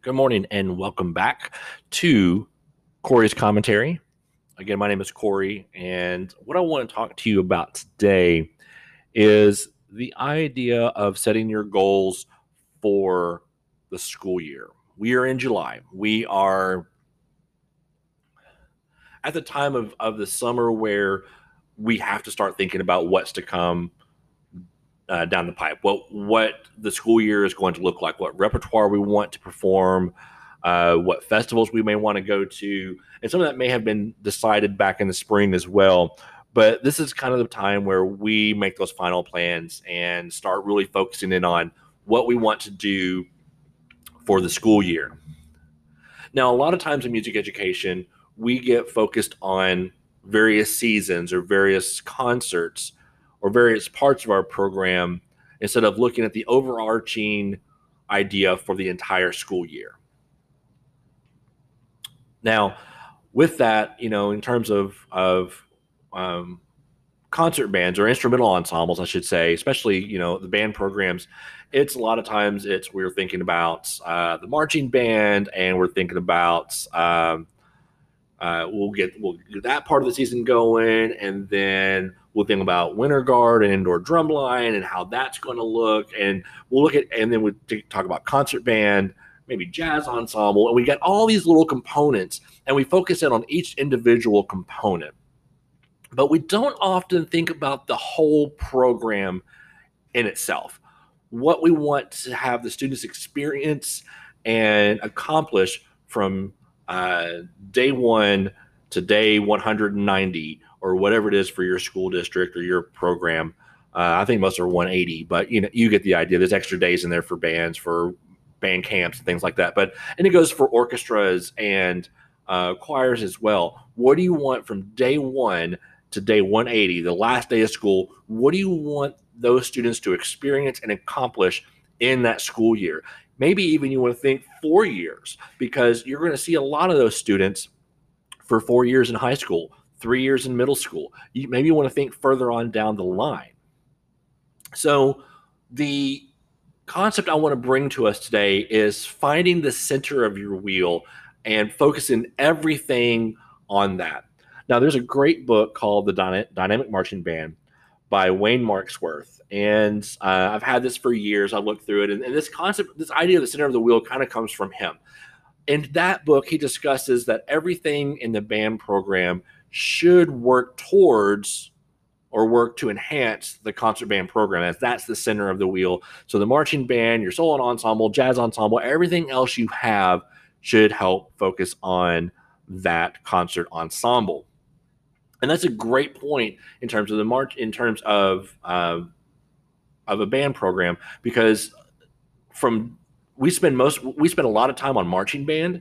Good morning and welcome back to Corey's Commentary. Again, my name is Corey, and what I want to talk to you about today is the idea of setting your goals for the school year. We are in July. We are at the time of the summer where we have to start thinking about what's to come down the pipe, what the school year is going to look like, what repertoire we want to perform, what festivals we may want to go to. And some of that may have been decided back in the spring as well. But this is kind of the time where we make those final plans and start really focusing in on what we want to do for the school year. Now, a lot of times in music education, we get focused on various seasons or various concerts or various parts of our program instead of looking at the overarching idea for the entire school year. Now, with that, you know, in terms of concert bands or instrumental ensembles, I should say, especially, you know, the band programs, it's a lot of times we're thinking about the marching band, and we're thinking about we'll get that part of the season going, and then we'll think about winter guard and indoor drumline and how that's going to look. And we'll look at, and then we'll talk about concert band, maybe jazz ensemble. And we got all these little components, and we focus in on each individual component. But we don't often think about the whole program in itself, what we want to have the students experience and accomplish from day one to day 190 or whatever it is for your school district or your program. I think most are 180, but you know, you get the idea. There's extra days in there for bands, for band camps and things like that. And it goes for orchestras and choirs as well. What do you want from day one to day 180, the last day of school? What do you want those students to experience and accomplish in that school year? Maybe even you want to think 4 years, because you're going to see a lot of those students for 4 years in high school, 3 years in middle school. Maybe you want to think further on down the line. So the concept I want to bring to us today is finding the center of your wheel and focusing everything on that. Now, there's a great book called The Dynamic Marching Band by Wayne Marksworth. And I've had this for years. I looked through it, and this concept, this idea of the center of the wheel kind of comes from him. In that book, he discusses that everything in the band program should work towards or work to enhance the concert band program, as that's the center of the wheel. So the marching band, your solo ensemble, jazz ensemble, everything else you have should help focus on that concert ensemble. And that's a great point in terms of the march, in terms of a band program, because we spend a lot of time on marching band,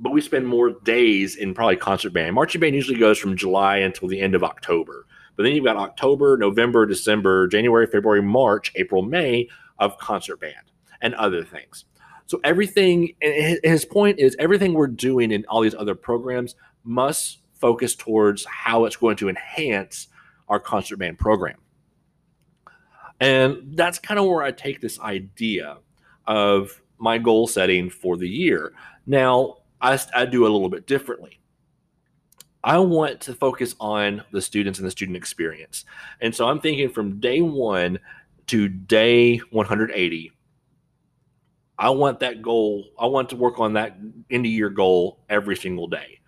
but we spend more days in probably concert band. Marching band usually goes from July until the end of October, but then you've got October, November, December, January, February, March, April, May of concert band and other things. So everything, and his point is, everything we're doing in all these other programs must focus towards how it's going to enhance our concert band program. And that's kind of where I take this idea of my goal setting for the year. Now, I do a little bit differently. I want to focus on the students and the student experience. And so I'm thinking from day one to day 180, I want that goal. I want to work on that end of year goal every single day.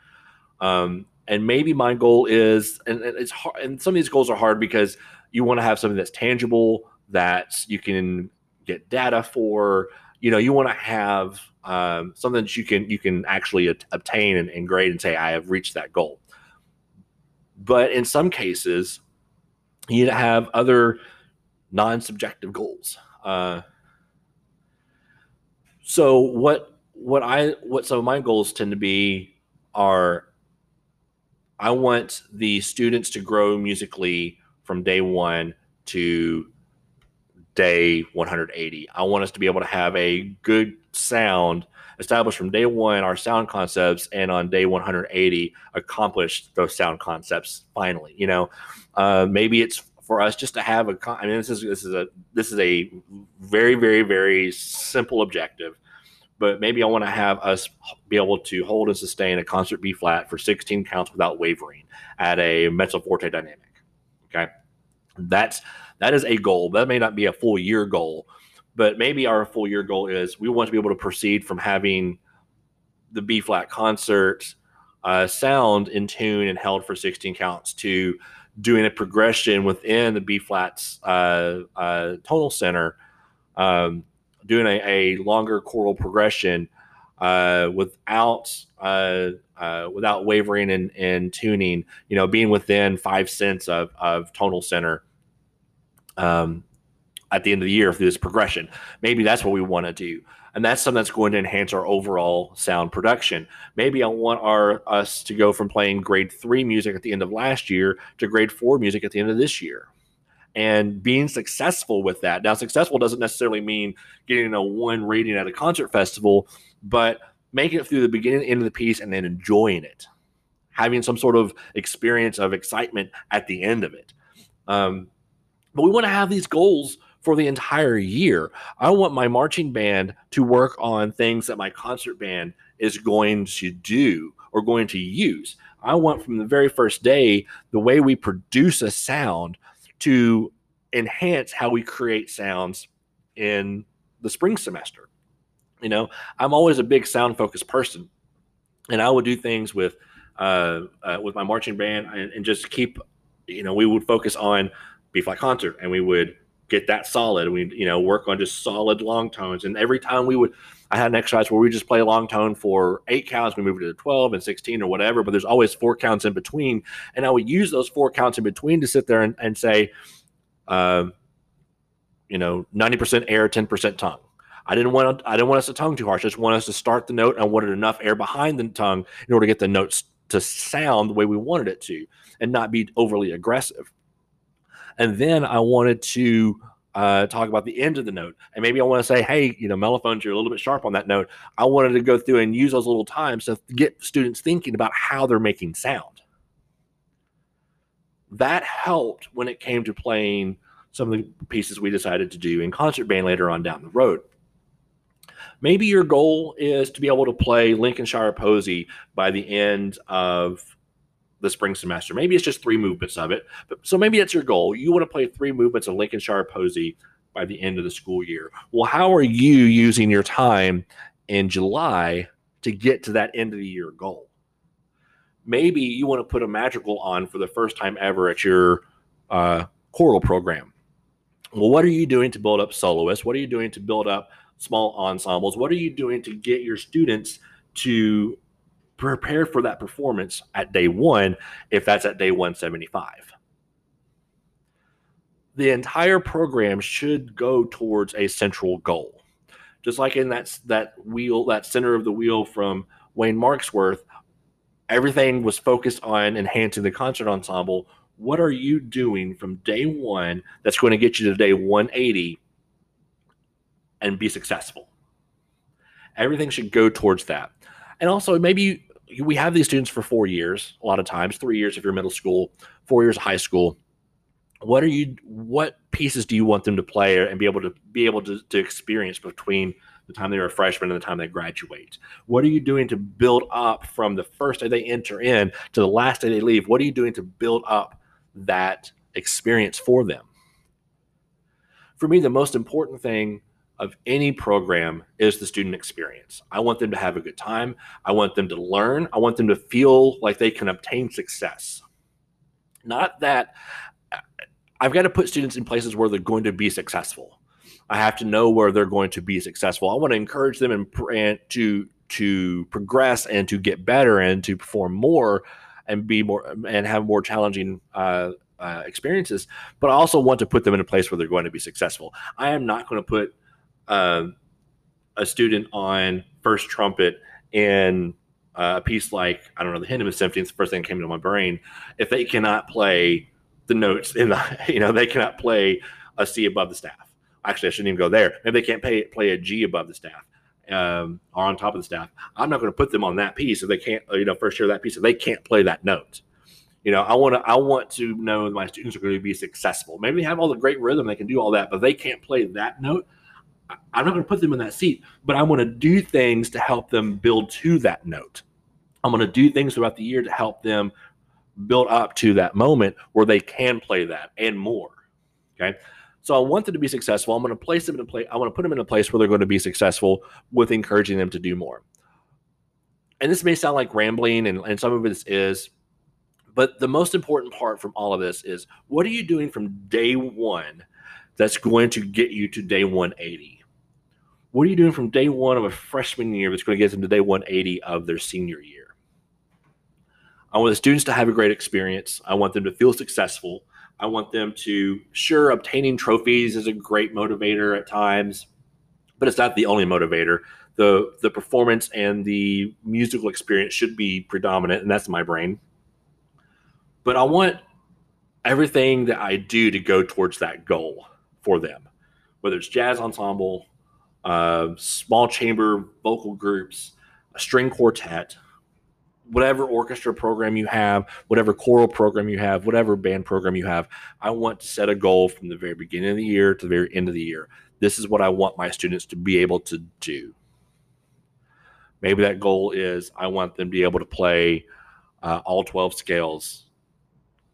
And maybe my goal is, and it's hard, and some of these goals are hard because you want to have something that's tangible, that you can get data for. You know, you want to have something that you can actually obtain and grade and say, I have reached that goal. But in some cases, you have other non-subjective goals. So what some of my goals tend to be are, I want the students to grow musically from day one to day 180. I want us to be able to have a good sound established from day one, our sound concepts, and on day 180, accomplish those sound concepts finally. You know, maybe it's for us just to have I mean, this is a very, very, very simple objective, but maybe I want to have us be able to hold and sustain a concert B flat for 16 counts without wavering at a mezzo forte dynamic. Okay. That is a goal. That may not be a full year goal, but maybe our full year goal is we want to be able to proceed from having the B flat concert sound in tune and held for 16 counts to doing a progression within the B flats tonal center, doing a longer choral progression without wavering and tuning, you know, being within 5 cents of tonal center at the end of the year through this progression. Maybe that's what we want to do. And that's something that's going to enhance our overall sound production. Maybe I want us to go from playing grade 3 music at the end of last year to grade 4 music at the end of this year. And being successful with that. Now, successful doesn't necessarily mean getting a 1 rating at a concert festival, but making it through the beginning and end of the piece and then enjoying it. Having some sort of experience of excitement at the end of it. But we want to have these goals for the entire year. I want my marching band to work on things that my concert band is going to do or going to use. I want from the very first day, the way we produce a sound to enhance how we create sounds in the spring semester. You know, I'm always a big sound focused person, and I would do things with my marching band and just keep, you know, we would focus on B flat concert and we would get that solid. We, you know, work on just solid long tones. And every time I had an exercise where we just play a long tone for 8 counts. We moved it to 12 and 16 or whatever, but there's always 4 counts in between. And I would use those 4 counts in between to sit there and say, 90% air, 10% tongue. I didn't want us to tongue too harsh. I just want us to start the note. I wanted enough air behind the tongue in order to get the notes to sound the way we wanted it to and not be overly aggressive. And then I wanted to talk about the end of the note. And maybe I want to say, hey, you know, mellophones, you're a little bit sharp on that note. I wanted to go through and use those little times to get students thinking about how they're making sound. That helped when it came to playing some of the pieces we decided to do in concert band later on down the road. Maybe your goal is to be able to play Lincolnshire Posy by the end of the spring semester. Maybe it's just 3 movements of it. So maybe that's your goal. You want to play 3 movements of Lincolnshire Posy by the end of the school year. Well, how are you using your time in July to get to that end of the year goal? Maybe you want to put a madrigal on for the first time ever at your choral program. Well, what are you doing to build up soloists? What are you doing to build up small ensembles? What are you doing to get your students to prepare for that performance at day 1, if that's at day 175. The entire program should go towards a central goal. Just like in that wheel, that center of the wheel from Wayne Marksworth, everything was focused on enhancing the concert ensemble. What are you doing from day 1 that's going to get you to day 180 and be successful? Everything should go towards that. And also, maybe we have these students for 4 years, a lot of times, 3 years if you're middle school, 4 years of high school. What pieces do you want them to play and be able to experience between the time they are a freshman and the time they graduate? What are you doing to build up from the first day they enter in to the last day they leave? What are you doing to build up that experience for them? For me, the most important thing of any program is the student experience. I want them to have a good time. I want them to learn. I want them to feel like they can obtain success. Not that I've got to put students in places where they're going to be successful. I have to know where they're going to be successful. I want to encourage them and to progress and to get better and to perform more and be more and have more challenging experiences. But I also want to put them in a place where they're going to be successful. I am not going to put a student on first trumpet in a piece like, I don't know, the Hindemith Symphony. It's the first thing that came to my brain. If they cannot play the notes in the, you know, they cannot play a C above the staff. Actually, I shouldn't even go there. Maybe they can't play a G above the staff or on top of the staff. I'm not going to put them on that piece if they can't, you know, first year that piece if they can't play that note. You know, I want to know my students are going to be successful. Maybe they have all the great rhythm, they can do all that, but they can't play that note. I'm not going to put them in that seat, but I'm going to do things to help them build to that note. I'm going to do things throughout the year to help them build up to that moment where they can play that and more. Okay. So I want them to be successful. I'm going to place them in a place. I want to put them in a place where they're going to be successful with encouraging them to do more. And this may sound like rambling, and some of this is, but the most important part from all of this is, what are you doing from day one that's going to get you to day 180? What are you doing from day one of a freshman year that's going to get them to day 180 of their senior year? I want the students to have a great experience. I want them to feel successful. I want them to, sure, obtaining trophies is a great motivator at times, but it's not the only motivator. The performance and the musical experience should be predominant, and that's my brain. But I want everything that I do to go towards that goal for them, whether it's jazz ensemble, small chamber vocal groups, a string quartet, whatever orchestra program you have, whatever choral program you have, whatever band program you have. I want to set a goal from the very beginning of the year to the very end of the year. This is what I want my students to be able to do. Maybe that goal is I want them to be able to play all 12 scales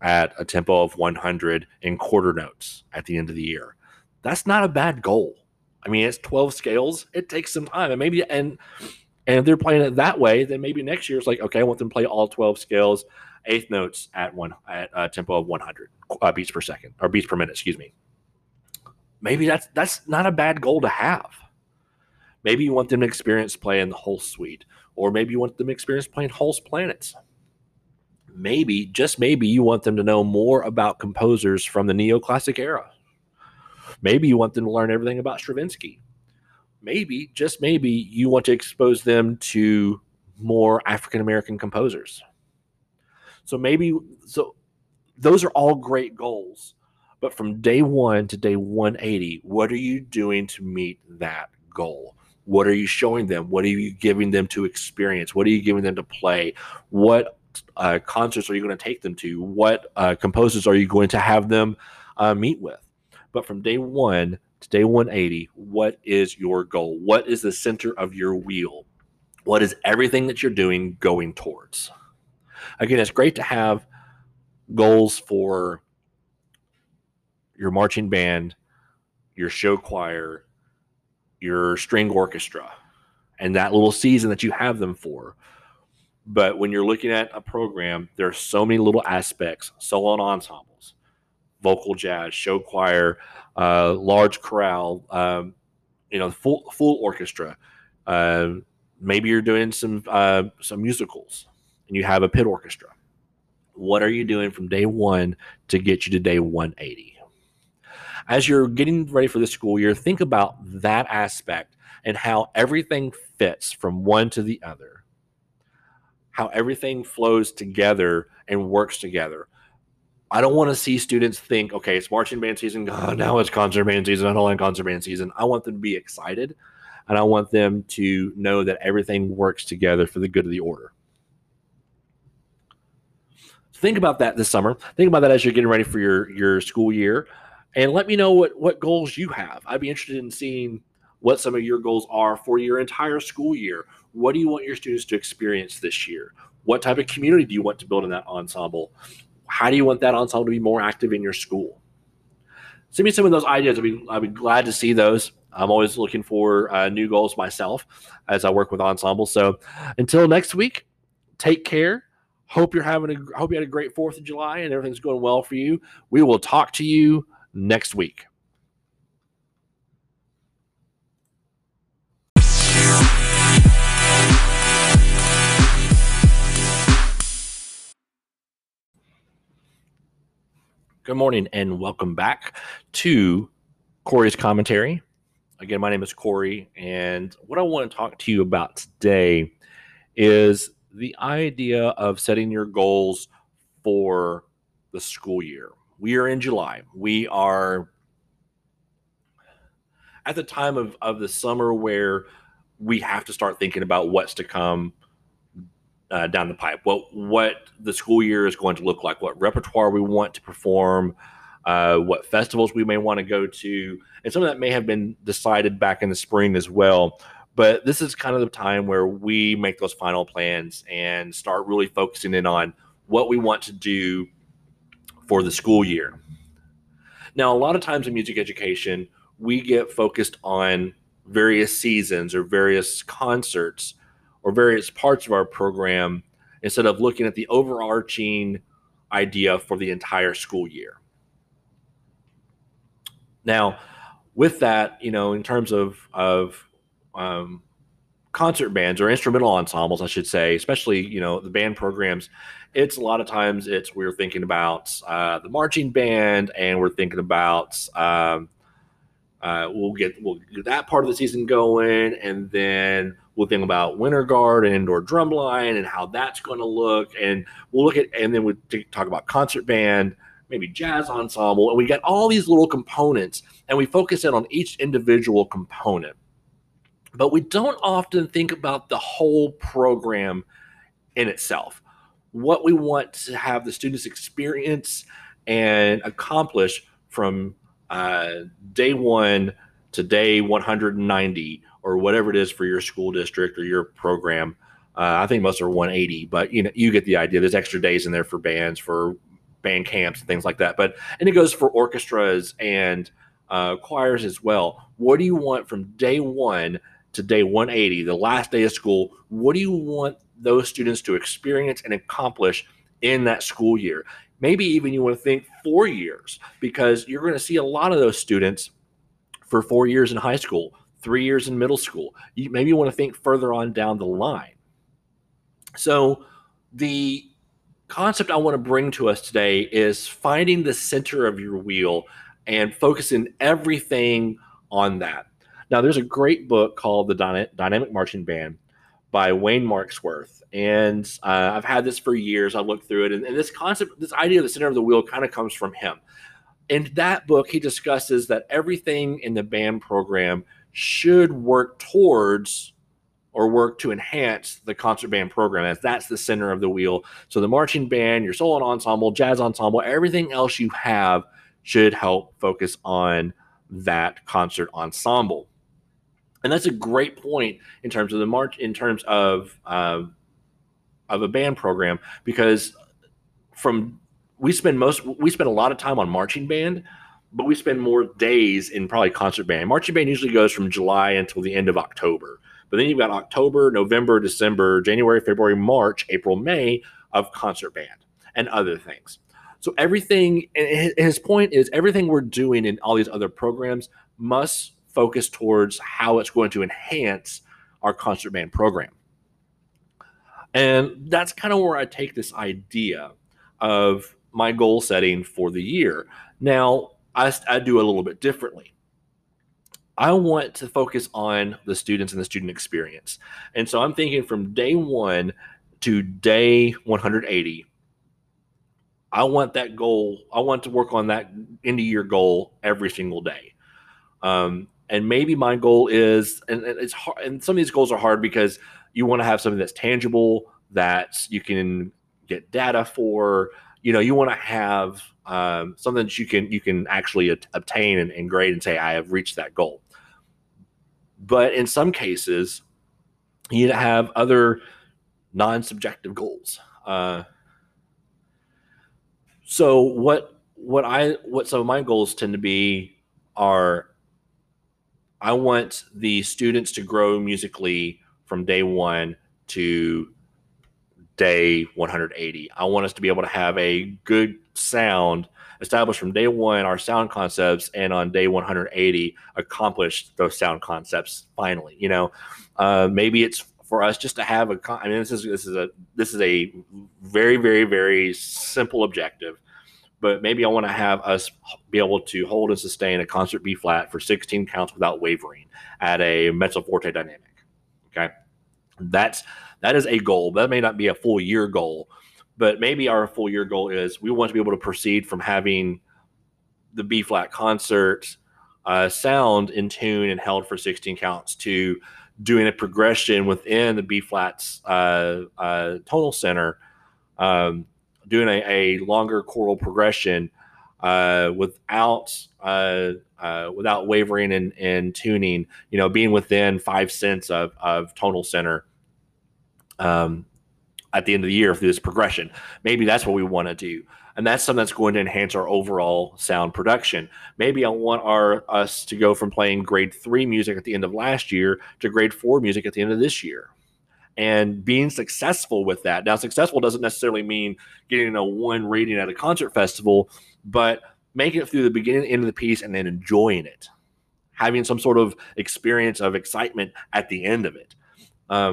at a tempo of 100 in quarter notes at the end of the year. That's not a bad goal. I mean, it's 12 scales. It takes some time. And maybe, and if they're playing it that way, then maybe next year it's like, okay, I want them to play all 12 scales, eighth notes at a tempo of 100 beats per second, or beats per minute, excuse me. Maybe that's not a bad goal to have. Maybe you want them to experience playing the whole suite, or maybe you want them to experience playing Holst's Planets. Maybe, just maybe, you want them to know more about composers from the neoclassic era. Maybe you want them to learn everything about Stravinsky. Maybe, just maybe, you want to expose them to more African-American composers. So those are all great goals. But from day one to day 180, what are you doing to meet that goal? What are you showing them? What are you giving them to experience? What are you giving them to play? What concerts are you going to take them to? What composers are you going to have them meet with? But from day one to day 180, what is your goal? What is the center of your wheel? What is everything that you're doing going towards? Again, it's great to have goals for your marching band, your show choir, your string orchestra, and that little season that you have them for. But when you're looking at a program, there are so many little aspects, solo and ensembles, vocal jazz, show choir, large chorale, full orchestra. Maybe you're doing some musicals and you have a pit orchestra. What are you doing from day one to get you to day 180? As you're getting ready for the school year, think about that aspect and how everything fits from one to the other, how everything flows together and works together. I don't want to see students think, okay, it's marching band season. God, now it's concert band season. I don't like concert band season. I want them to be excited, and I want them to know that everything works together for the good of the order. So think about that this summer. Think about that as you're getting ready for your school year, and let me know what goals you have. I'd be interested in seeing what some of your goals are for your entire school year. What do you want your students to experience this year? What type of community do you want to build in that ensemble? How do you want that ensemble to be more active in your school? Send me some of those ideas. I'd be glad to see those. I'm always looking for new goals myself as I work with ensembles. So until next week, take care. Hope you had a great 4th of July and everything's going well for you. We will talk to you next week. Good morning and welcome back to Corey's Commentary. Again, my name is Corey, and what I want to talk to you about today is the idea of setting your goals for the school year. We are in July. We are at the time of the summer where we have to start thinking about what's to come down the pipe, what the school year is going to look like, what repertoire we want to perform, what festivals we may want to go to. And some of that may have been decided back in the spring as well. But this is kind of the time where we make those final plans and start really focusing in on what we want to do for the school year. Now, a lot of times in music education, we get focused on various seasons or various concerts or various parts of our program instead of looking at the overarching idea for the entire school year. Now, with that, you know, in terms of concert bands or instrumental ensembles, I should say, especially, you know, the band programs, it's a lot of times it's we're thinking about the marching band, and we're thinking about we'll get that part of the season going, and then we'll think about winter guard and indoor drumline and how that's going to look, and we'll look at, and then we talk about concert band, maybe jazz ensemble, and we got all these little components, and we focus in on each individual component. But we don't often think about the whole program in itself, what we want to have the students experience and accomplish from day one to day 190 or whatever it is for your school district or your program. I think most are 180, but you know, you get the idea. There's extra days in there for bands, for band camps and things like that. But, and it goes for orchestras and choirs as well. What do you want from day one to day 180, the last day of school? What do you want those students to experience and accomplish in that school year? Maybe even you want to think 4 years, because you're going to see a lot of those students for 4 years in high school, 3 years in middle school. You maybe want to think further on down the line. So the concept I want to bring to us today is finding the center of your wheel and focusing everything on that. Now, there's a great book called The Dynamic Marching Band by Wayne Marksworth. And I've had this for years. I looked through it. And this concept, this idea of the center of the wheel kind of comes from him. In that book, he discusses that everything in the band program should work towards or work to enhance the concert band program, as that's the center of the wheel. So the marching band, your solo ensemble, jazz ensemble, everything else you have should help focus on that concert ensemble. And that's a great point in terms of the march, in terms of a band program, because we spend a lot of time on marching band, but we spend more days in probably concert band. Marching band usually goes from July until the end of October, but then you've got October, November, December, January, February, March, April, May of concert band and other things. So everything, and his point is, everything we're doing in all these other programs must focus towards how it's going to enhance our concert band program. And that's kind of where I take this idea of my goal setting for the year. Now, I do a little bit differently. I want to focus on the students and the student experience. And so I'm thinking from day one to day 180, I want that goal. I want to work on that end of year goal every single day. And maybe my goal is, and it's hard, and some of these goals are hard because you want to have something that's tangible, that you can get data for, you know, you want to have something that you can actually obtain and grade and say, I have reached that goal. But in some cases, you have other non-subjective goals. So what some of my goals tend to be are, I want the students to grow musically from day one to day 180. I want us to be able to have a good sound established from day one, our sound concepts, and on day 180, accomplish those sound concepts finally. You know, maybe it's for us just to have a, I mean, this is a very, very, very simple objective, but maybe I want to have us be able to hold and sustain a concert B flat for 16 counts without wavering at a mezzo forte dynamic. Okay, that is a goal. That may not be a full year goal, but maybe our full year goal is we want to be able to proceed from having the B flat concert sound in tune and held for 16 counts to doing a progression within the B flats tonal center, doing a longer choral progression without wavering and tuning, you know, being within 5 cents of tonal center at the end of the year through this progression. Maybe that's what we want to do. And that's something that's going to enhance our overall sound production. Maybe I want us to go from playing grade 3 music at the end of last year to grade 4 music at the end of this year, and being successful with that. Now, successful doesn't necessarily mean getting a 1 rating at a concert festival, but making it through the beginning, end of the piece, and then enjoying it, having some sort of experience of excitement at the end of it. But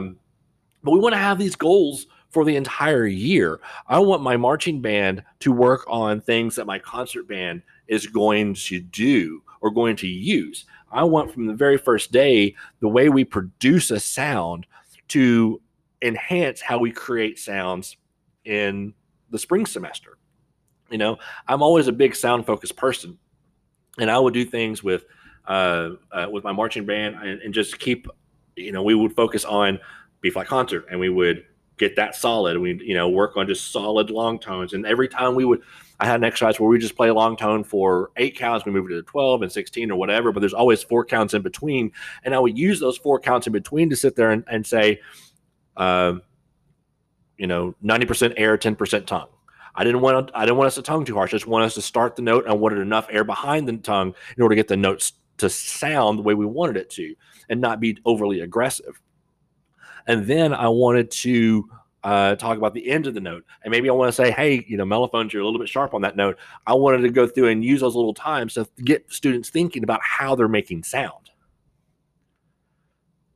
we want to have these goals for the entire year. I want my marching band to work on things that my concert band is going to do or going to use. I want from the very first day, the way we produce a sound to enhance how we create sounds in the spring semester. You know, I'm always a big sound focused person, and I would do things with my marching band and just keep, you know, we would focus on B-flat concert, and we would get that solid. We, you know, work on just solid long tones. And every time I had an exercise where we just play a long tone for 8 counts. We moved it to 12 and 16 or whatever, but there's always 4 counts in between. And I would use those 4 counts in between to sit there and say, 90% air, 10% tongue. I didn't want us to tongue too harsh. I just want us to start the note. I wanted enough air behind the tongue in order to get the notes to sound the way we wanted it to and not be overly aggressive. And then I wanted to talk about the end of the note. And maybe I want to say, hey, you know, mellophones, you're a little bit sharp on that note. I wanted to go through and use those little times to get students thinking about how they're making sound.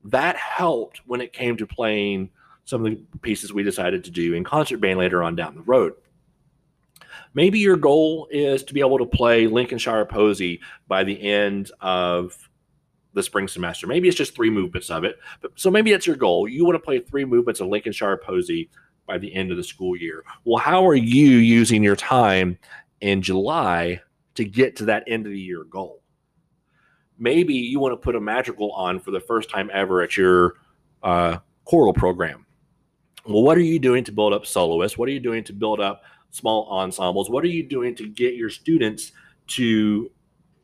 That helped when it came to playing some of the pieces we decided to do in concert band later on down the road. Maybe your goal is to be able to play Lincolnshire Posy by the end of the spring semester. Maybe it's just 3 movements of it. So maybe that's your goal. You want to play 3 movements of Lincolnshire Posy by the end of the school year. Well, how are you using your time in July to get to that end of the year goal? Maybe you want to put a madrigal on for the first time ever at your choral program. Well, what are you doing to build up soloists? What are you doing to build up small ensembles? What are you doing to get your students to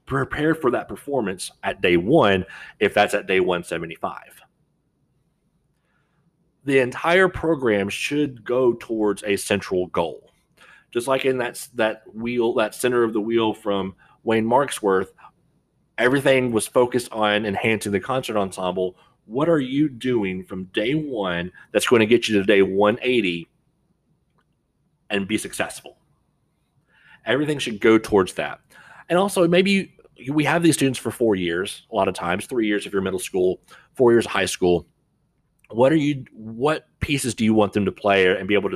prepare for that performance at day 1, if that's at day 175. The entire program should go towards a central goal. Just like in that wheel, that center of the wheel from Wayne Marksworth, everything was focused on enhancing the concert ensemble. What are you doing from day 1 that's going to get you to day 180 and be successful? Everything should go towards that. And also, maybe we have these students for 4 years, a lot of times, 3 years if you're middle school, 4 years of high school. What pieces do you want them to play and be able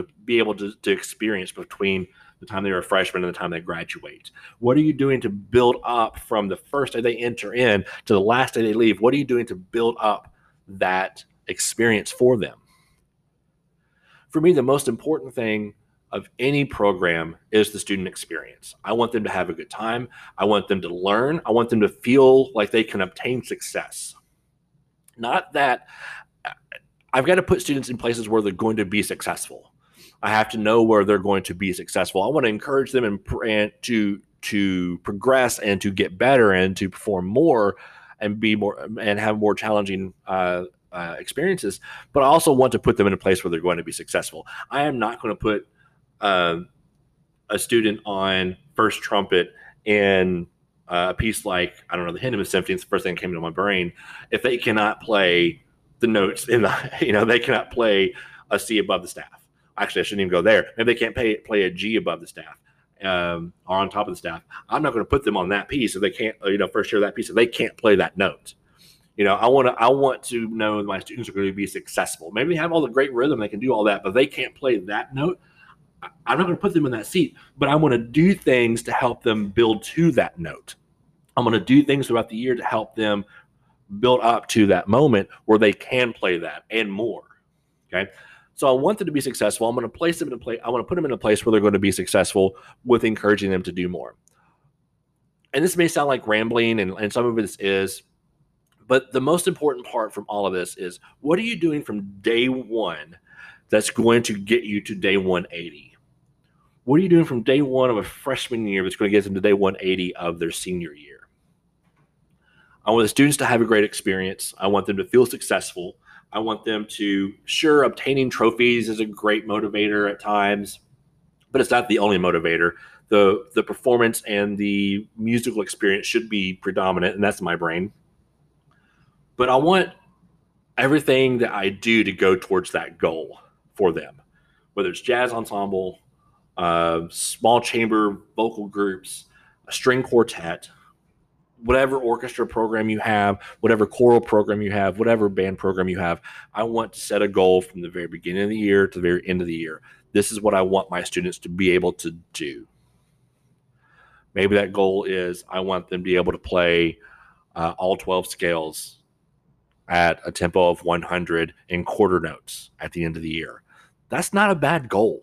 to experience between the time they were a freshman and the time they graduate? What are you doing to build up from the first day they enter in to the last day they leave? What are you doing to build up that experience for them? For me, the most important thing of any program is the student experience. I want them to have a good time. I want them to learn. I want them to feel like they can obtain success. Not that I've got to put students in places where they're going to be successful. I have to know where they're going to be successful. I want to encourage them and to progress and to get better and to perform more and be more and have more challenging experiences. But I also want to put them in a place where they're going to be successful. I am not going to put a student on first trumpet in a piece like, I don't know, the Hindemith Symphony. It's the first thing that came to my brain. If they cannot play the notes they cannot play a C above the staff. Actually, I shouldn't even go there. Maybe they can't play a G above the staff or on top of the staff. I'm not going to put them on that piece if they can't, first year of that piece if they can't play that note. I want to know my students are going to be successful. Maybe they have all the great rhythm, they can do all that, but they can't play that note. I'm not going to put them in that seat, but I want to do things to help them build to that note. I'm going to do things throughout the year to help them build up to that moment where they can play that and more. Okay. So I want them to be successful. I'm going to place them in a place. I want to put them in a place where they're going to be successful with encouraging them to do more. And this may sound like rambling and some of this is, but the most important part from all of this is, what are you doing from day 1 that's going to get you to day 180? What are you doing from day one of a freshman year that's going to get them to day 180 of their senior year? I want the students to have a great experience. I want them to feel successful. I want them to, sure, obtaining trophies is a great motivator at times, but it's not the only motivator. The performance and the musical experience should be predominant, and that's my brain. But I want everything that I do to go towards that goal for them, whether it's jazz ensemble, small chamber vocal groups, a string quartet, whatever orchestra program you have, whatever choral program you have, whatever band program you have. I want to set a goal from the very beginning of the year to the very end of the year. This is what I want my students to be able to do. Maybe that goal is I want them to be able to play all 12 scales at a tempo of 100 in quarter notes at the end of the year. That's not a bad goal.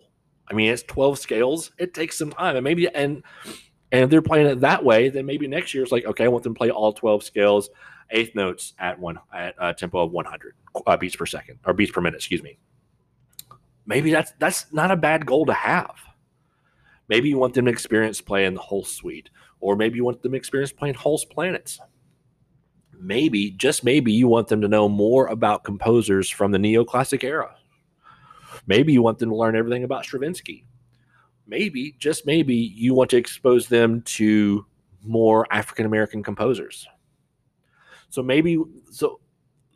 I mean, it's 12 scales. It takes some time. And maybe and if they're playing it that way, then maybe next year it's like, okay, I want them to play all 12 scales, eighth notes at a tempo of 100 beats per second, or beats per minute, excuse me. Maybe that's not a bad goal to have. Maybe you want them to experience playing the whole suite, or maybe you want them to experience playing Holst's Planets. Maybe, just maybe, you want them to know more about composers from the neoclassic era. Maybe you want them to learn everything about Stravinsky. Maybe, just maybe, you want to expose them to more African-American composers. So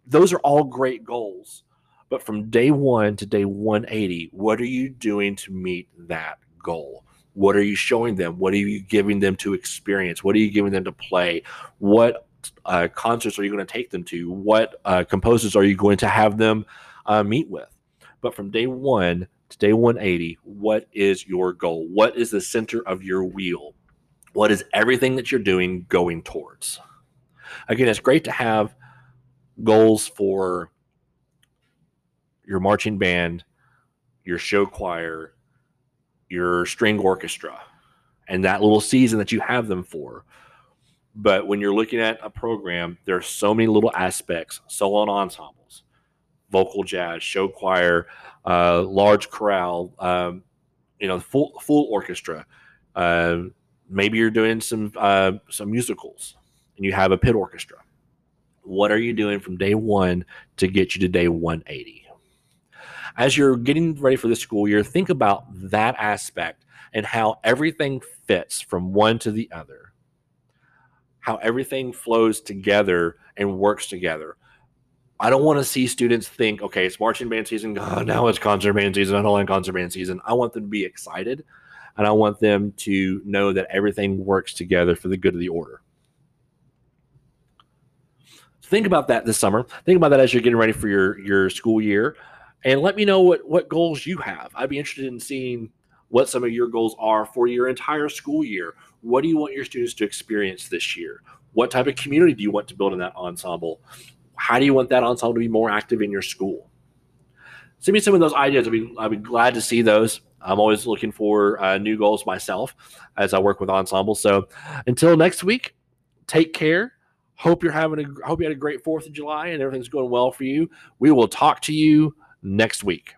those are all great goals. But from day one to day 180, what are you doing to meet that goal? What are you showing them? What are you giving them to experience? What are you giving them to play? What concerts are you going to take them to? What composers are you going to have them meet with? But from day one to day 180, what is your goal? What is the center of your wheel? What is everything that you're doing going towards? Again, it's great to have goals for your marching band, your show choir, your string orchestra, and that little season that you have them for. But when you're looking at a program, there are so many little aspects, solo and ensembles, vocal jazz, show choir, large chorale, full orchestra. Maybe you're doing some musicals and you have a pit orchestra. What are you doing from day one to get you to day 180? As you're getting ready for the school year, think about that aspect and how everything fits from one to the other, how everything flows together and works together. I don't want to see students think, okay, it's marching band season. Oh, now it's concert band season. I'm all in concert band season. I want them to be excited, and I want them to know that everything works together for the good of the order. Think about that this summer. Think about that as you're getting ready for your school year. And let me know what goals you have. I'd be interested in seeing what some of your goals are for your entire school year. What do you want your students to experience this year? What type of community do you want to build in that ensemble? How do you want that ensemble to be more active in your school? Send me some of those ideas. I'd be glad to see those. I'm always looking for new goals myself as I work with ensembles. So until next week, take care. Hope you had a great 4th of July and everything's going well for you. We will talk to you next week.